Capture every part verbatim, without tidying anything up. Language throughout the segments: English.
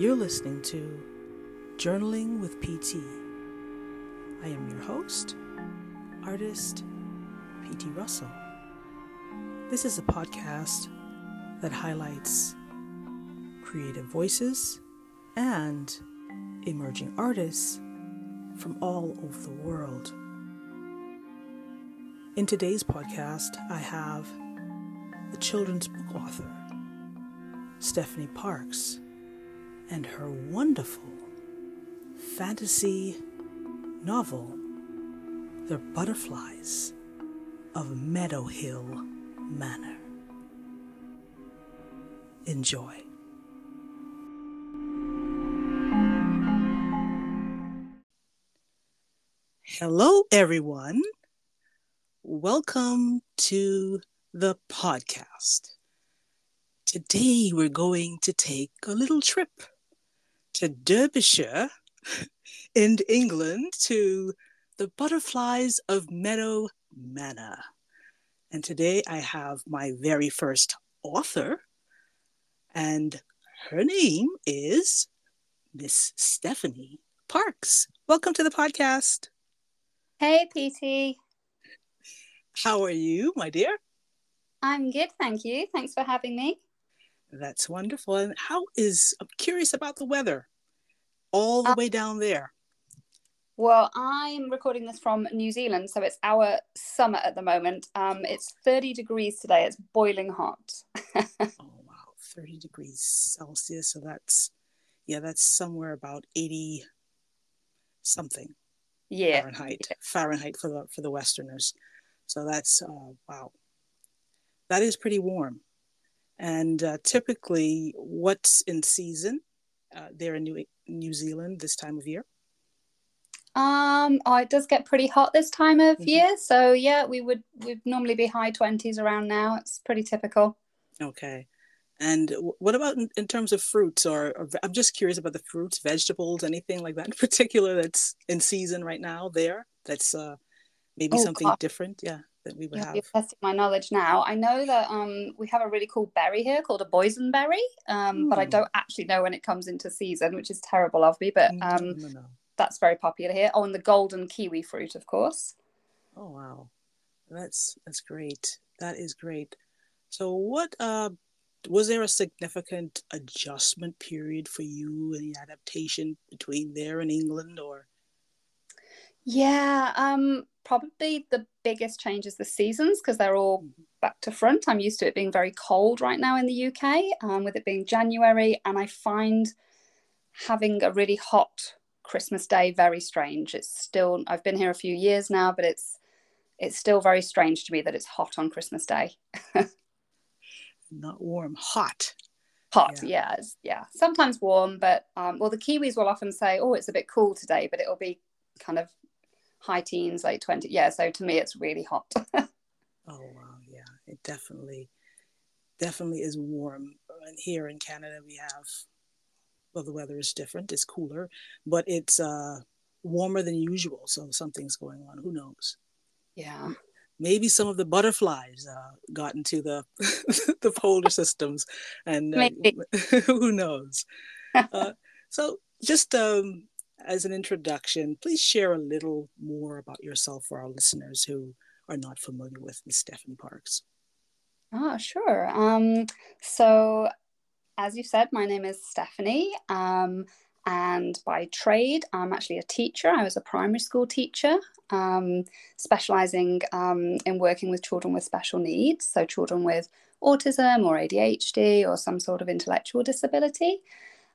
You're listening to Journaling with P T. I am your host, artist P T Russell. This is a podcast that highlights creative voices and emerging artists from all over the world. In today's podcast, I have the children's book author, Stefanie Parks, and her wonderful fantasy novel, The Butterflies of Meadow Hill Manor. Enjoy. Hello, everyone. Welcome to the podcast. Today, we're going to take a little trip to Derbyshire in England to the Butterflies of Meadow Manor. And today, I have my very first author, and her name is Miss Stefanie Parks. Welcome to the podcast. Hey, P T. How are you, my dear? I'm good, thank you. Thanks for having me. That's wonderful. And how is, I'm curious about the weather all the uh, way down there. Well, I'm recording this from New Zealand, so it's our summer at the moment. Um, it's thirty degrees today. It's boiling hot. Oh, wow. thirty degrees Celsius. So that's, yeah, that's somewhere about eighty something. Yeah. Fahrenheit. Yeah. Fahrenheit for the, for the Westerners. So that's, uh, wow. That is pretty warm. And uh, typically, what's in season uh, there in New, New Zealand this time of year? Um, oh, it does get pretty hot this time of mm-hmm. year. So, yeah, we would we'd normally be high twenties around now. It's pretty typical. Okay. And what about in, in terms of fruits? Or, or I'm just curious about the fruits, vegetables, anything like that in particular that's in season right now there that's uh, maybe oh, something God. different? Yeah. That we would yeah, have. You're testing my knowledge now. I know that um, we have a really cool berry here called a boysenberry, um, mm. but I don't actually know when it comes into season, which is terrible of me, but um, no, no, no. that's very popular here. Oh, and the golden kiwi fruit, of course. Oh, wow. That's that's great. That is great. So what uh, was there a significant adjustment period for you in the adaptation between there and England, or? Yeah, um, probably the biggest change is the seasons, because they're all back to front. I'm used to it being very cold right now in the U K, um, with it being January, and I find having a really hot Christmas day very strange. It's still, I've been here a few years now, but it's it's still very strange to me that it's hot on Christmas day. Not warm, hot. Hot, yeah. yeah, yeah. Sometimes warm, but um, well, the Kiwis will often say, "Oh, it's a bit cool today," but it'll be kind of high teens, late twenties. Yeah, so to me it's really hot. Oh wow, yeah, it definitely definitely is warm. And here in Canada we have, well, the weather is different, it's cooler, but it's uh warmer than usual, so something's going on, who knows. Yeah, maybe some of the butterflies uh got into the the polar systems, and uh, who knows. Uh, so just um as an introduction, please share a little more about yourself for our listeners who are not familiar with Miss Stefanie Parks. Ah, oh, sure. Um, so, as you said, my name is Stefanie, um, and by trade, I'm actually a teacher. I was a primary school teacher, um, specializing um, in working with children with special needs, so children with autism or A D H D or some sort of intellectual disability.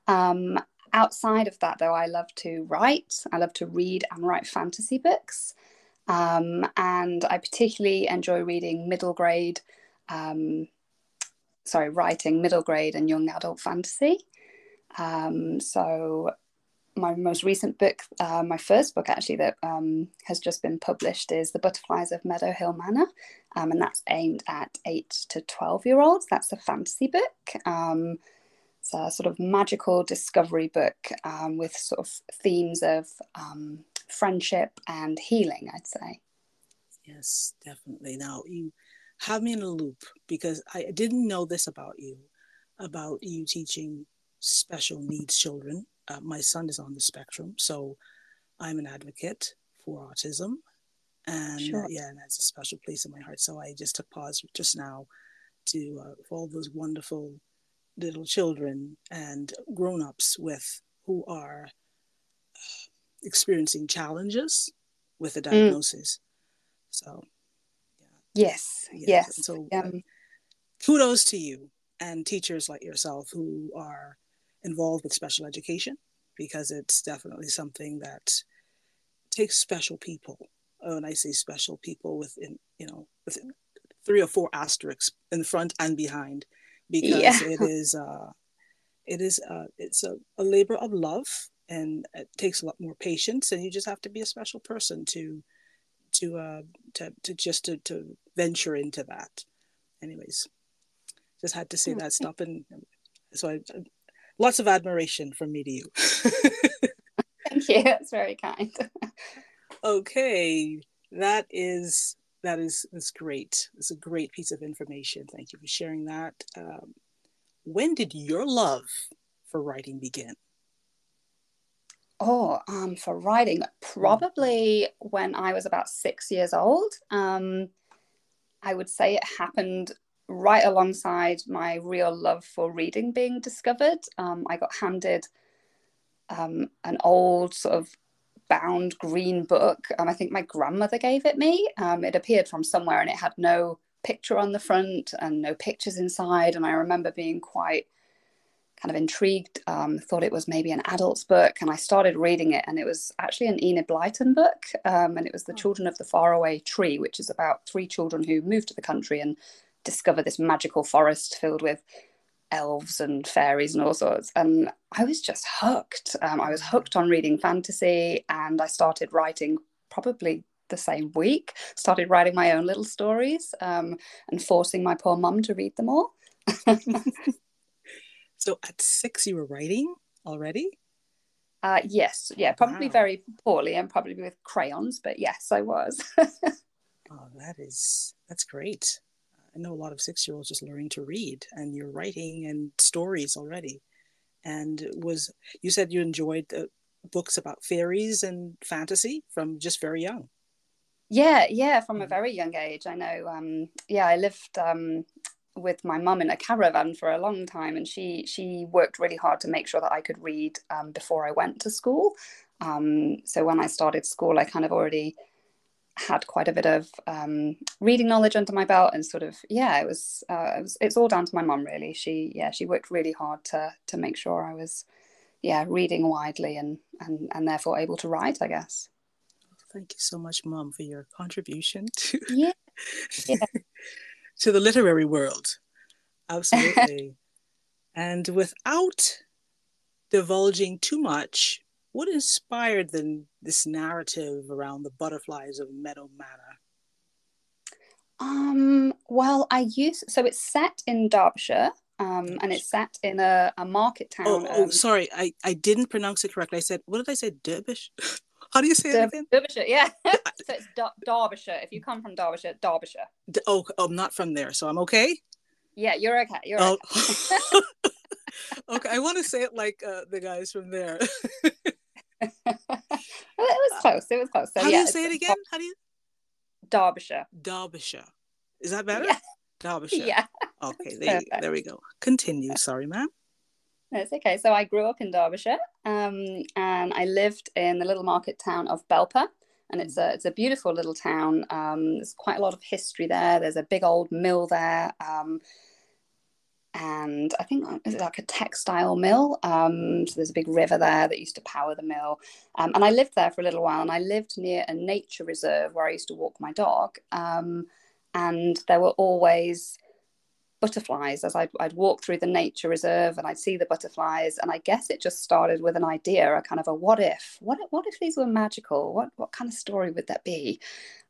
Um, Outside of that, though, I love to write. I love to read and write fantasy books. Um, and I particularly enjoy reading middle grade, um, sorry, writing middle grade and young adult fantasy. Um, so my most recent book, uh, my first book actually that um, has just been published is The Butterflies of Meadow Hill Manor. Um, and that's aimed at eight to twelve year olds. That's a fantasy book. Um It's a sort of magical discovery book um, with sort of themes of um, friendship and healing, I'd say. Yes, definitely. Now, you have me in a loop because I didn't know this about you, about you teaching special needs children. Uh, my son is on the spectrum, so I'm an advocate for autism. And sure. uh, yeah, and that's a special place in my heart. So I just took pause just now to uh, for all those wonderful little children and grown-ups with who are experiencing challenges with a diagnosis. Mm. So, yeah. Yes, yes. yes. So, um, uh, kudos to you and teachers like yourself who are involved with special education, because it's definitely something that takes special people. Oh, and I say special people within, you know, with three or four asterisks in front and behind, because yeah. it is, uh, it is, uh, it's a, a labor of love, and it takes a lot more patience, and you just have to be a special person to, to, uh, to, to just to, to venture into that. Anyways, just had to say okay. that stuff, and so I, lots of admiration from me to you. Thank you. That's very kind. Okay, that is that is that's great. It's a great piece of information. Thank you for sharing that. Um, when did your love for writing begin? Oh, um, for writing, probably when I was about six years old. Um, I would say it happened right alongside my real love for reading being discovered. Um, I got handed um, an old sort of bound green book. Um, I think my grandmother gave it me. Um, it appeared from somewhere, and it had no picture on the front and no pictures inside. And I remember being quite kind of intrigued, um, thought it was maybe an adult's book. And I started reading it, and it was actually an Enid Blyton book. Um, and it was The Children of the Faraway Tree, which is about three children who moved to the country and discover this magical forest filled with elves and fairies and all sorts. And I was just hooked. Um, I was hooked on reading fantasy, and I started writing probably the same week, started writing my own little stories um, and forcing my poor mum to read them all. So at six, you were writing already? Uh, yes. Yeah, probably wow. very poorly, and probably with crayons, but yes, I was. Oh, that is, that's great. I know a lot of six-year-olds just learning to read, and you're writing and stories already. And was you said you enjoyed the books about fairies and fantasy from just very young? Yeah, yeah, from a very young age. I know. Um, yeah, I lived um, with my mum in a caravan for a long time, and she she worked really hard to make sure that I could read um, before I went to school. Um, so when I started school, I kind of already had quite a bit of um, reading knowledge under my belt, and sort of, yeah, it was, uh, it was, it's all down to my mum, really. She, yeah, she worked really hard to to make sure I was, yeah, reading widely and, and, and therefore able to write, I guess. Thank you so much, Mum, for your contribution to, yeah. Yeah. to the literary world. Absolutely. And without divulging too much, what inspired the, this narrative around the butterflies of Meadow Manor? Um, well, I use so it's set in Derbyshire, um, and it's set in a, a market town. Oh, oh um, sorry, I, I didn't pronounce it correctly. I said, what did I say? Derbyshire? How do you say Der- it again? Derbyshire, yeah. So it's Der- Derbyshire. If you come from Derbyshire, Derbyshire. D- oh, oh, I'm not from there, so I'm okay? Yeah, you're okay. You're oh. okay. Okay, I want to say it like uh, the guys from there. Well, it was close. It was close. So, How yeah, do you say it again? How do you? Derbyshire. Derbyshire. Is that better? Yeah. Derbyshire. Yeah. Okay. There, you, there we go. Continue. Sorry, ma'am. That's okay. So I grew up in Derbyshire, um, and I lived in the little market town of Belper, and it's a it's a beautiful little town. Um, there's quite a lot of history there. There's a big old mill there. Um, And I think it's like a textile mill. Um, so there's a big river there that used to power the mill. Um, and I lived there for a little while, and I lived near a nature reserve where I used to walk my dog. Um, and there were always butterflies as I'd, I'd walk through the nature reserve, and I'd see the butterflies. And I guess it just started with an idea, a kind of a what if? What, what if these were magical? What, what kind of story would that be?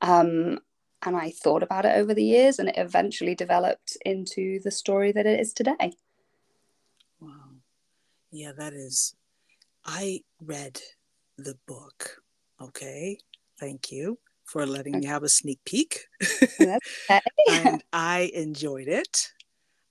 Um, And I thought about it over the years, and it eventually developed into the story that it is today. Wow. Yeah, that is. I read the book. Okay. Thank you for letting okay. me have a sneak peek. That's okay. And I enjoyed it.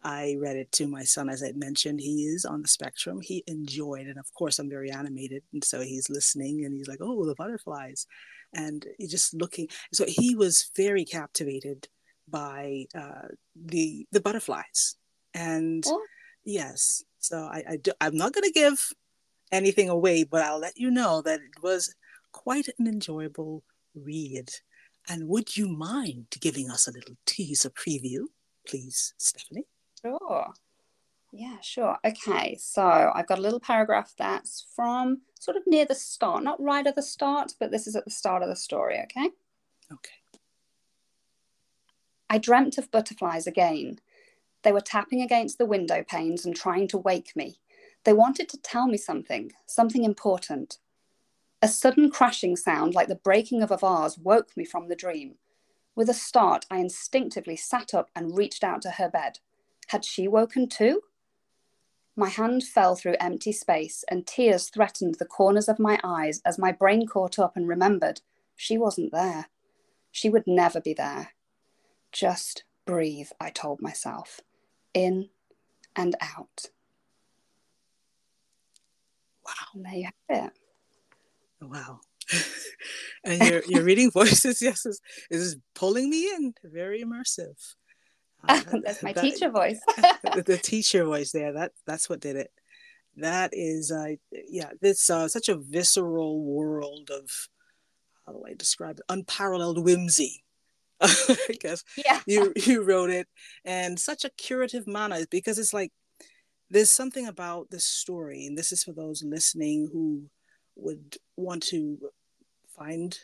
I read it to my son. As I mentioned, he is on the spectrum. He enjoyed, and of course I'm very animated, and so he's listening and he's like, oh, the butterflies, and he's just looking. So he was very captivated by uh, the the butterflies. And oh. yes, so I, I do, I'm not going to give anything away, but I'll let you know that it was quite an enjoyable read. And would you mind giving us a little teaser preview, please, Stefanie? Sure. Yeah, sure. Okay, so I've got a little paragraph that's from sort of near the start, not right at the start, but this is at the start of the story, okay? Okay. I dreamt of butterflies again. They were tapping against the window panes and trying to wake me. They wanted to tell me something, something important. A sudden crashing sound like the breaking of a vase woke me from the dream. With a start, I instinctively sat up and reached out to her bed. Had she woken too? My hand fell through empty space, and tears threatened the corners of my eyes as my brain caught up and remembered she wasn't there. She would never be there. Just breathe, I told myself. In and out. Wow. And there you have it. Wow. And your your reading voices, yes, is is pulling me in. Very immersive. Uh, that's my that, teacher voice. the, the teacher voice there. That that's what did it. That is, uh, yeah, this uh, such a visceral world of, how do I describe it? Unparalleled whimsy. I guess yeah. you you wrote it in such a curative manner, because it's like there's something about this story, and this is for those listening who would want to find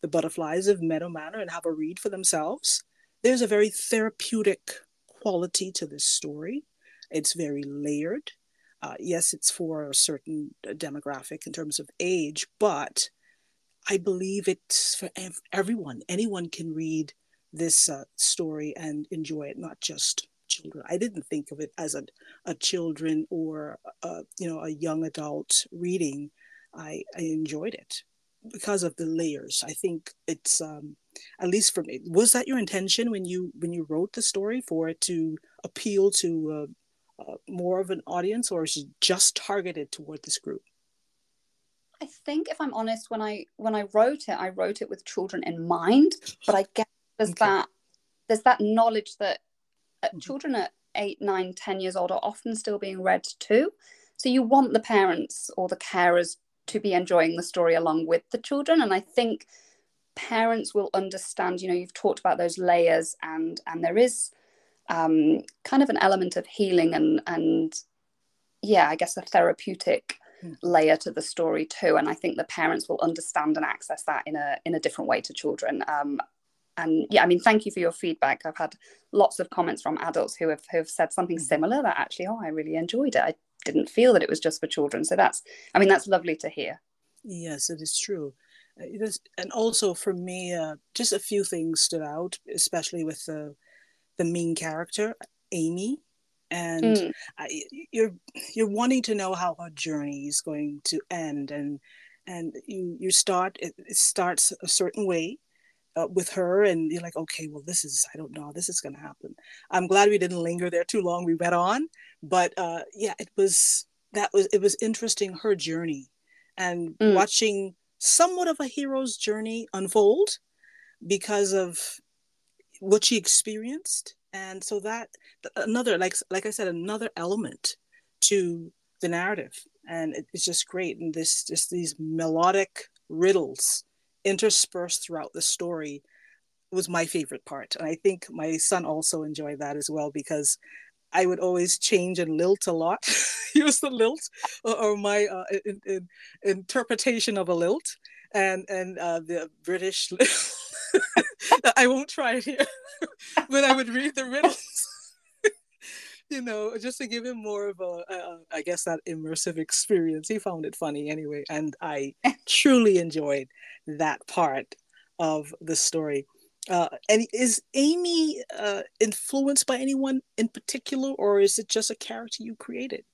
The Butterflies of Meadow Manor and have a read for themselves. There's a very therapeutic quality to this story. It's very layered. Uh, yes, it's for a certain demographic in terms of age, but I believe it's for ev- everyone. Anyone can read this uh, story and enjoy it, not just children. I didn't think of it as a, a children or a, you know, a young adult reading. I, I enjoyed it because of the layers. I think it's um, at least for me. Was that your intention when you when you wrote the story, for it to appeal to uh, uh, more of an audience, or is it just targeted toward this group? I think, if I'm honest, when I when I wrote it, I wrote it with children in mind. But I guess there's okay. that there's that knowledge that mm-hmm. children at eight, nine, ten years old are often still being read to. So you want the parents or the carers to be enjoying the story along with the children. And I think parents will understand. You know, you've talked about those layers, and and there is um, kind of an element of healing and and yeah, I guess a therapeutic layer to the story too, and I think the parents will understand and access that in a in a different way to children. Um, and yeah, I mean, thank you for your feedback. I've had lots of comments from adults who have who've said something similar, that actually, oh, I really enjoyed it. I didn't feel that it was just for children. So that's, I mean, that's lovely to hear. Yes, it is true. It is, and also for me, uh, just a few things stood out, especially with the the main character, Amy. And mm. I, you're you're wanting to know how her journey is going to end, and and you you start it, it starts a certain way uh, with her, and you're like, okay, well, this is I don't know how this is going to happen. I'm glad we didn't linger there too long. We went on, but uh, yeah, it was that was it was interesting, her journey, and mm. watching somewhat of a hero's journey unfold because of what she experienced. And so that another, like like I said, another element to the narrative, and it, it's just great. And this just these melodic riddles interspersed throughout the story was my favorite part, and I think my son also enjoyed that as well, because I would always change and lilt a lot, use the lilt or, or my uh, in, in interpretation of a lilt, and and uh, the British. I won't try it here, but I would read the riddles, you know, just to give him more of a, uh, I guess, that immersive experience. He found it funny anyway, and I truly enjoyed that part of the story. Uh, and is Amy uh, influenced by anyone in particular, or is it just a character you created?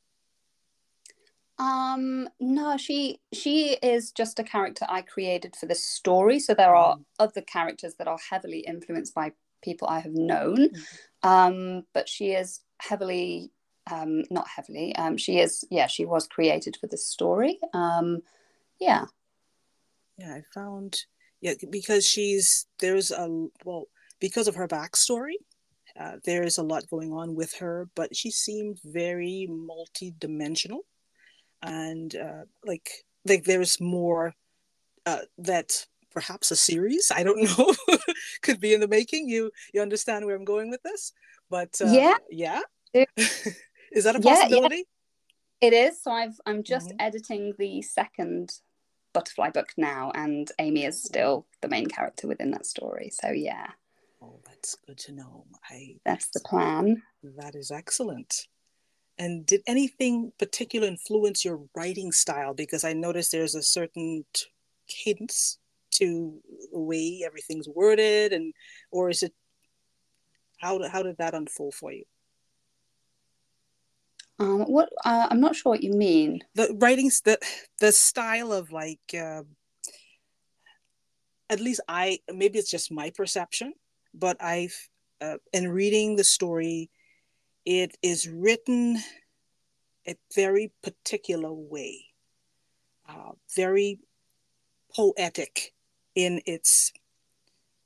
Um, no, she, she is just a character I created for this story. So there are other characters that are heavily influenced by people I have known. Mm-hmm. Um, but she is heavily, um, not heavily, um, she is, yeah, she was created for this story. Um, yeah. Yeah, I found, yeah, because she's, there's a, well, because of her backstory, uh, there is a lot going on with her, but she seemed very multi-dimensional. And uh, like, like there's more uh, that perhaps a series, I don't know, could be in the making. You you understand where I'm going with this? But uh, yeah. yeah. Is that a possibility? Yeah, yeah. It is. So I've, I'm just mm-hmm. editing the second Butterfly book now, and Amy is still the main character within that story. So yeah. Oh, that's good to know. I, that's the plan. That is excellent. And did anything particular influence your writing style? Because I noticed there's a certain t- cadence to the way everything's worded, and or is it, how, how did that unfold for you? Um, what uh, I'm not sure what you mean. The writing, the, the style of like, uh, at least I, maybe it's just my perception, but I've, uh, in reading the story, it is written a very particular way, uh, very poetic in its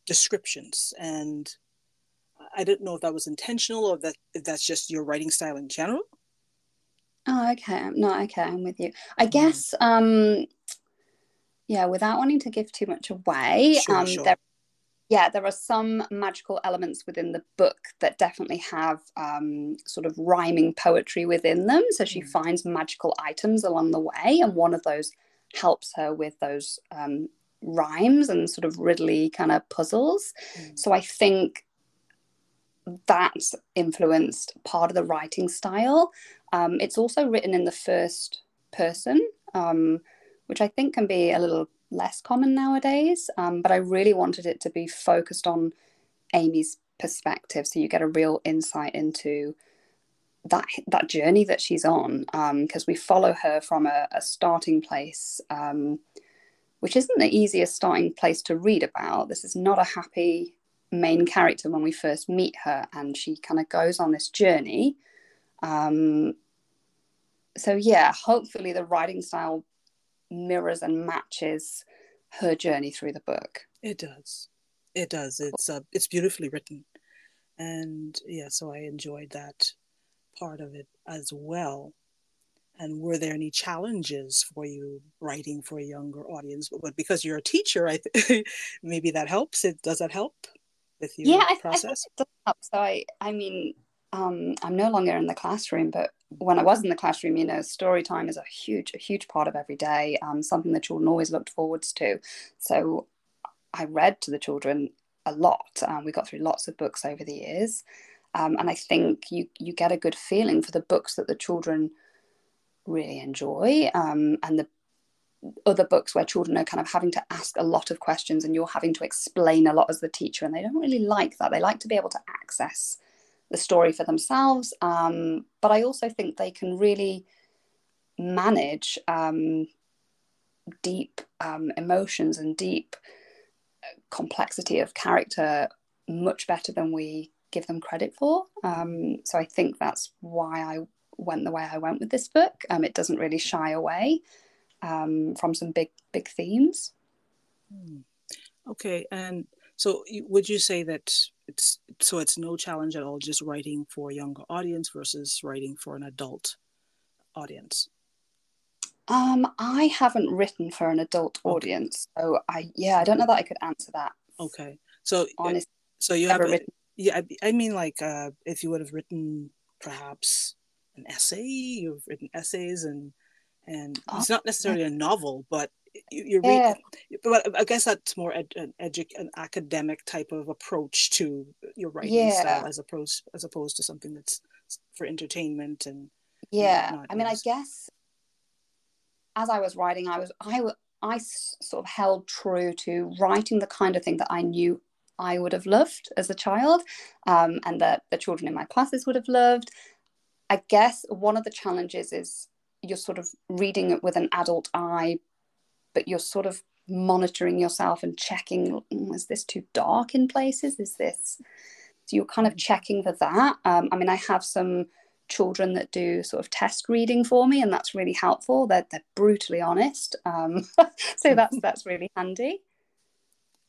descriptions. And I don't know if that was intentional or that if that's just your writing style in general. Oh, okay. No, okay, I'm with you. I guess, um, yeah, without wanting to give too much away, sure, um, sure. there Yeah, there are some magical elements within the book that definitely have um, sort of rhyming poetry within them. So she mm. finds magical items along the way, and one of those helps her with those um, rhymes and sort of riddly kind of puzzles. Mm. So I think that's influenced part of the writing style. Um, it's also written in the first person, um, which I think can be a little less common nowadays, um, but I really wanted it to be focused on Amy's perspective, so you get a real insight into that that journey that she's on, because um, we follow her from a, a starting place, um, which isn't the easiest starting place to read about. This is not a happy main character when we first meet her, and she kind of goes on this journey. Um, so yeah, hopefully the writing style mirrors and matches her journey through the book. It does. It does. It's uh, it's beautifully written. And yeah, so I enjoyed that part of it as well. And were there any challenges for you writing for a younger audience? But, but because you're a teacher, I th- maybe that helps. It does that help with your yeah, process? Yeah, it does help. So I, I mean, um, I'm no longer in the classroom, but when I was in the classroom, you know, story time is a huge, a huge part of every day, um, something the children always looked forwards to. So I read to the children a lot. Um, we got through lots of books over the years. Um, and I think you, you get a good feeling for the books that the children really enjoy, um, and the other books where children are kind of having to ask a lot of questions and you're having to explain a lot as the teacher. And they don't really like that. They like to be able to access the story for themselves, um, but I also think they can really manage um, deep um, emotions and deep complexity of character much better than we give them credit for. Um, so I think that's why I went the way I went with this book. Um, it doesn't really shy away um, from some big, big themes. Okay, and so would you say that it's, so it's no challenge at all just writing for a younger audience versus writing for an adult audience? Um, I haven't written for an adult okay. audience. So I, yeah, I don't know that I could answer that. Okay. So, honestly, so you have, written. yeah, I mean like uh, if you would have written perhaps an essay, you've written essays and, and oh, it's not necessarily yeah. a novel, but You read, yeah. but I guess that's more ed, an, edu, an academic type of approach to your writing yeah. style, as opposed as opposed to something that's for entertainment and yeah. I mean, used. I guess as I was writing, I was I I sort of held true to writing the kind of thing that I knew I would have loved as a child, um, and that the children in my classes would have loved. I guess one of the challenges is you're sort of reading it with an adult eye, but you're sort of monitoring yourself and checking, is this too dark in places? Is this... So you're kind of checking for that. Um, I mean, I have some children that do sort of test reading for me, and that's really helpful. They're, they're brutally honest. Um, so that's that's really handy.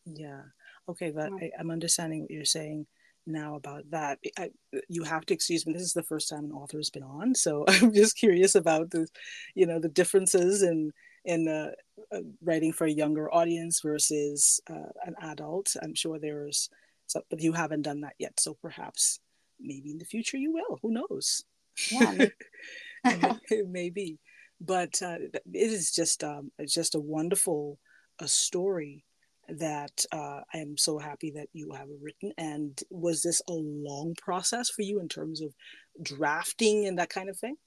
Yeah. Okay, but I, I'm understanding what you're saying now about that. I, you have to excuse me, this is the first time an author has been on, so I'm just curious about the, you know, the differences in in uh, writing for a younger audience versus uh, an adult. I'm sure there's some, but you haven't done that yet, so perhaps maybe in the future you will. Who knows? Yeah, maybe. But uh, it is just um, it's just a wonderful a story that uh, I am so happy that you have written. And was this a long process for you in terms of drafting and that kind of thing?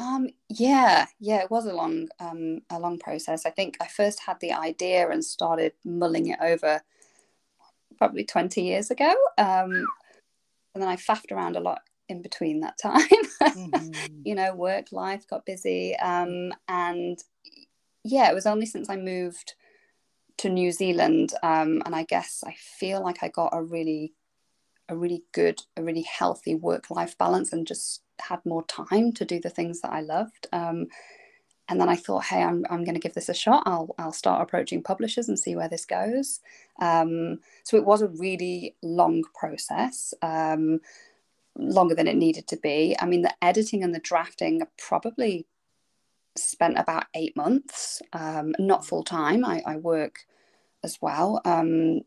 Um, yeah, yeah, it was a long, um, a long process. I think I first had the idea and started mulling it over probably twenty years ago. Um, and then I faffed around a lot in between that time. Mm-hmm. You know, work, life got busy. Um, and yeah, it was only since I moved to New Zealand, um, and I guess I feel like I got a really, a really good, a really healthy work-life balance, and just had more time to do the things that I loved. Um, and then I thought, hey, I'm I'm going to give this a shot. I'll I'll start approaching publishers and see where this goes. Um, so it was a really long process, um, longer than it needed to be. I mean, the editing and the drafting are probably spent about eight months, um not full time. I, I work as well, um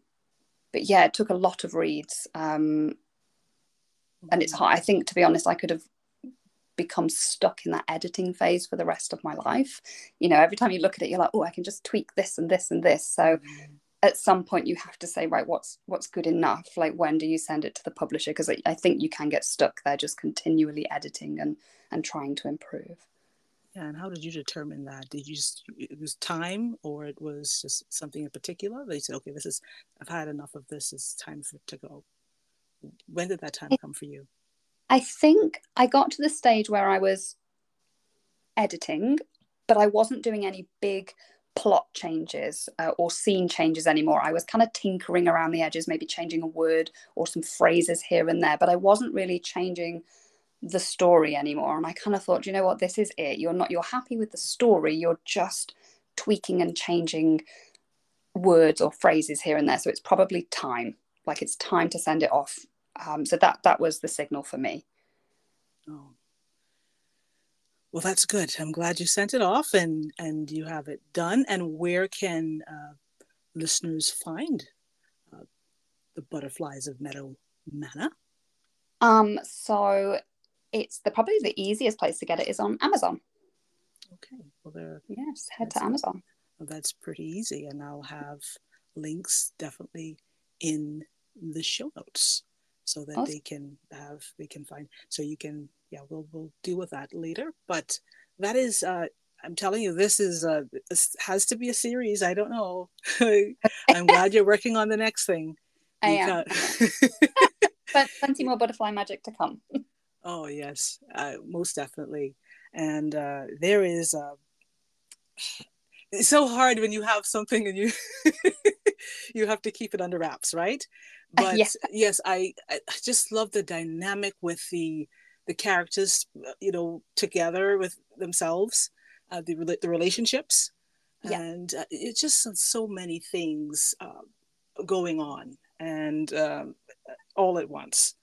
but yeah, it took a lot of reads, um and it's hard. I think, to be honest, I could have become stuck in that editing phase for the rest of my life. You know, every time you look at it you're like, oh, I can just tweak this and this and this. So mm-hmm. At some point you have to say, right, what's what's good enough? Like, when do you send it to the publisher? Because I, I think you can get stuck there just continually editing and and trying to improve. Yeah, and how did you determine that? Did you just, it was time, or it was just something in particular? They said, okay, this is, I've had enough of this, it's time for it to go. When did that time come for you? I think I got to the stage where I was editing, but I wasn't doing any big plot changes uh, or scene changes anymore. I was kind of tinkering around the edges, maybe changing a word or some phrases here and there, but I wasn't really changing the story anymore. And I kind of thought, you know what, this is it. You're not, you're happy with the story, you're just tweaking and changing words or phrases here and there, so it's probably time, like it's time to send it off. Um so that that was the signal for me. Oh, well, that's good. I'm glad you sent it off and and you have it done. And where can uh listeners find uh, The Butterflies of Meadow Manor? Um so it's the probably the easiest place to get it is on Amazon. Okay, well, there. Yes, head to Amazon. Well, that's pretty easy, and I'll have links definitely in the show notes so that awesome. they can have they can find. So you can, yeah, we'll we'll deal with that later. But that is, uh, I'm telling you, this is uh this has to be a series. I don't know. I'm glad you're working on the next thing. I am. Plenty more butterfly magic to come. Oh yes, uh, most definitely. And uh, there is uh, it's so hard when you have something and you you have to keep it under wraps, right? But uh, yeah. yes I, I just love the dynamic with the the characters, you know, together with themselves, uh, the, the relationships. Yeah. And uh, it's just so many things uh, going on and um, all at once.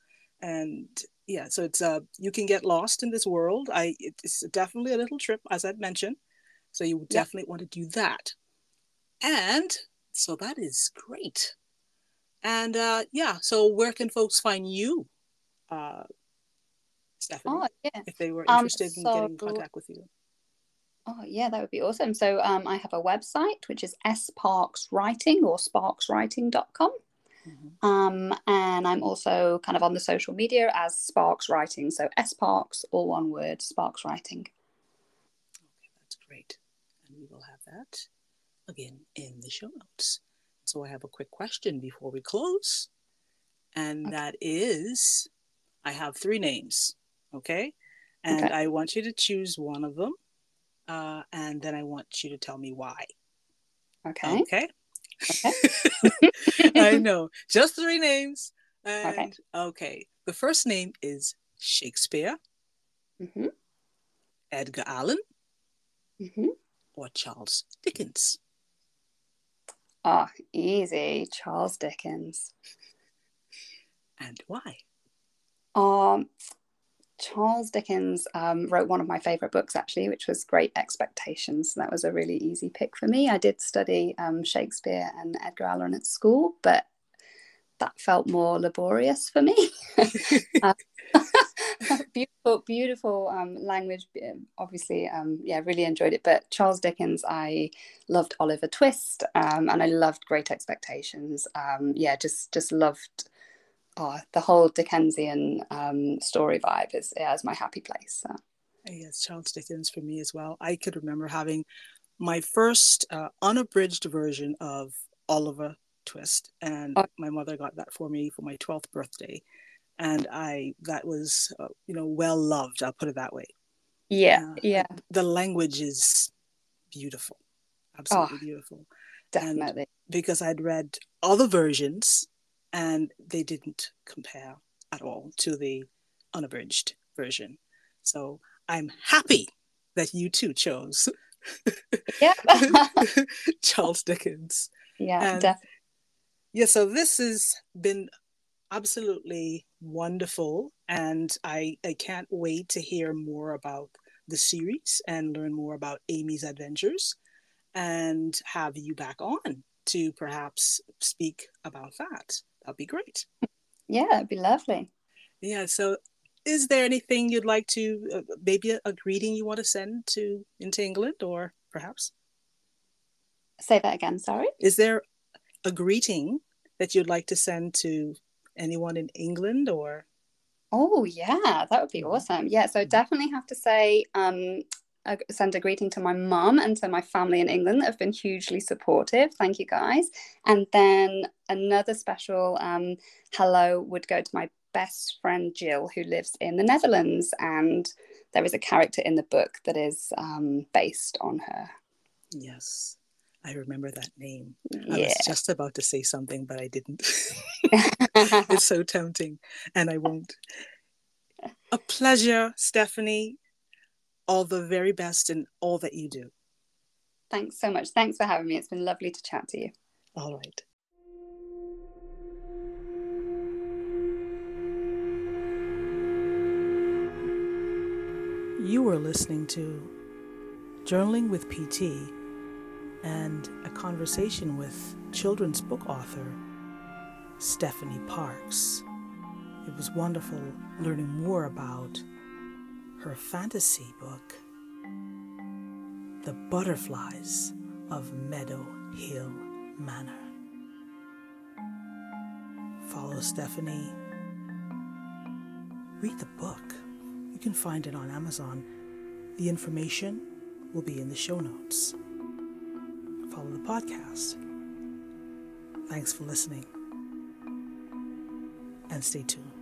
And yeah, so it's uh you can get lost in this world. I it's definitely a little trip, as I'd mentioned, so you yeah. definitely want to do that. And so that is great. And uh yeah, so where can folks find you, uh Stefanie, oh, yeah. if they were interested um, so, in getting in contact with you? Oh yeah, that would be awesome. So um I have a website which is Sparks Writing or sparks writing dot com. Mm-hmm. Um, and I'm also kind of on the social media as Sparks Writing. So S-Parks, all one word, Sparks Writing. Okay, that's great. And we will have that again in the show notes. So I have a quick question before we close. And okay. that is, I have three names, okay? And okay. I want you to choose one of them. Uh, and then I want you to tell me why. Okay. Okay. okay. I know. Just three names. And, okay. Okay. The first name is Shakespeare, mm-hmm. Edgar Allan, mm-hmm. or Charles Dickens. Ah, oh, easy. Charles Dickens. And why? Um, Charles Dickens um, wrote one of my favourite books, actually, which was Great Expectations. That was a really easy pick for me. I did study um, Shakespeare and Edgar Allan at school, but that felt more laborious for me. um, beautiful, beautiful um, language. Obviously, um, yeah, really enjoyed it. But Charles Dickens, I loved Oliver Twist, um, and I loved Great Expectations. Um, yeah, just just loved oh, the whole Dickensian um, story vibe is, yeah, is my happy place. So. Yes, Charles Dickens for me as well. I could remember having my first uh, unabridged version of Oliver Twist, and oh. my mother got that for me for my twelfth birthday. And I, that was, uh, you know, well loved. I'll put it that way. Yeah, uh, yeah. The language is beautiful, absolutely oh, beautiful. Definitely, and because I'd read other versions, and they didn't compare at all to the unabridged version. So I'm happy that you too chose yeah. Charles Dickens. Yeah, and, definitely. Yeah. So this has been absolutely wonderful, and I, I can't wait to hear more about the series and learn more about Amy's adventures and have you back on to perhaps speak about that. That'd be great. Yeah, that'd be lovely. Yeah, so is there anything you'd like to, uh, maybe a, a greeting you want to send to into England, or perhaps? Say that again, sorry. Is there a greeting that you'd like to send to anyone in England, or? Oh yeah, that would be awesome. Yeah, so definitely have to say um I send a greeting to my mum and to my family in England that have been hugely supportive. Thank you guys. And then another special um hello would go to my best friend Jill, who lives in the Netherlands, and there is a character in the book that is um based on her. Yes, I remember that name. Yeah. I was just about to say something, but I didn't. It's so tempting, and I won't. A pleasure, Stefanie. All the very best in all that you do. Thanks so much. Thanks for having me. It's been lovely to chat to you. All right. You were listening to Journaling with P T, and a conversation with children's book author Stefanie Parks. It was wonderful learning more about her fantasy book, The Butterflies of Meadow Hill Manor. Follow Stefanie. Read the book. You can find it on Amazon. The information will be in the show notes. Follow the podcast. Thanks for listening, and stay tuned.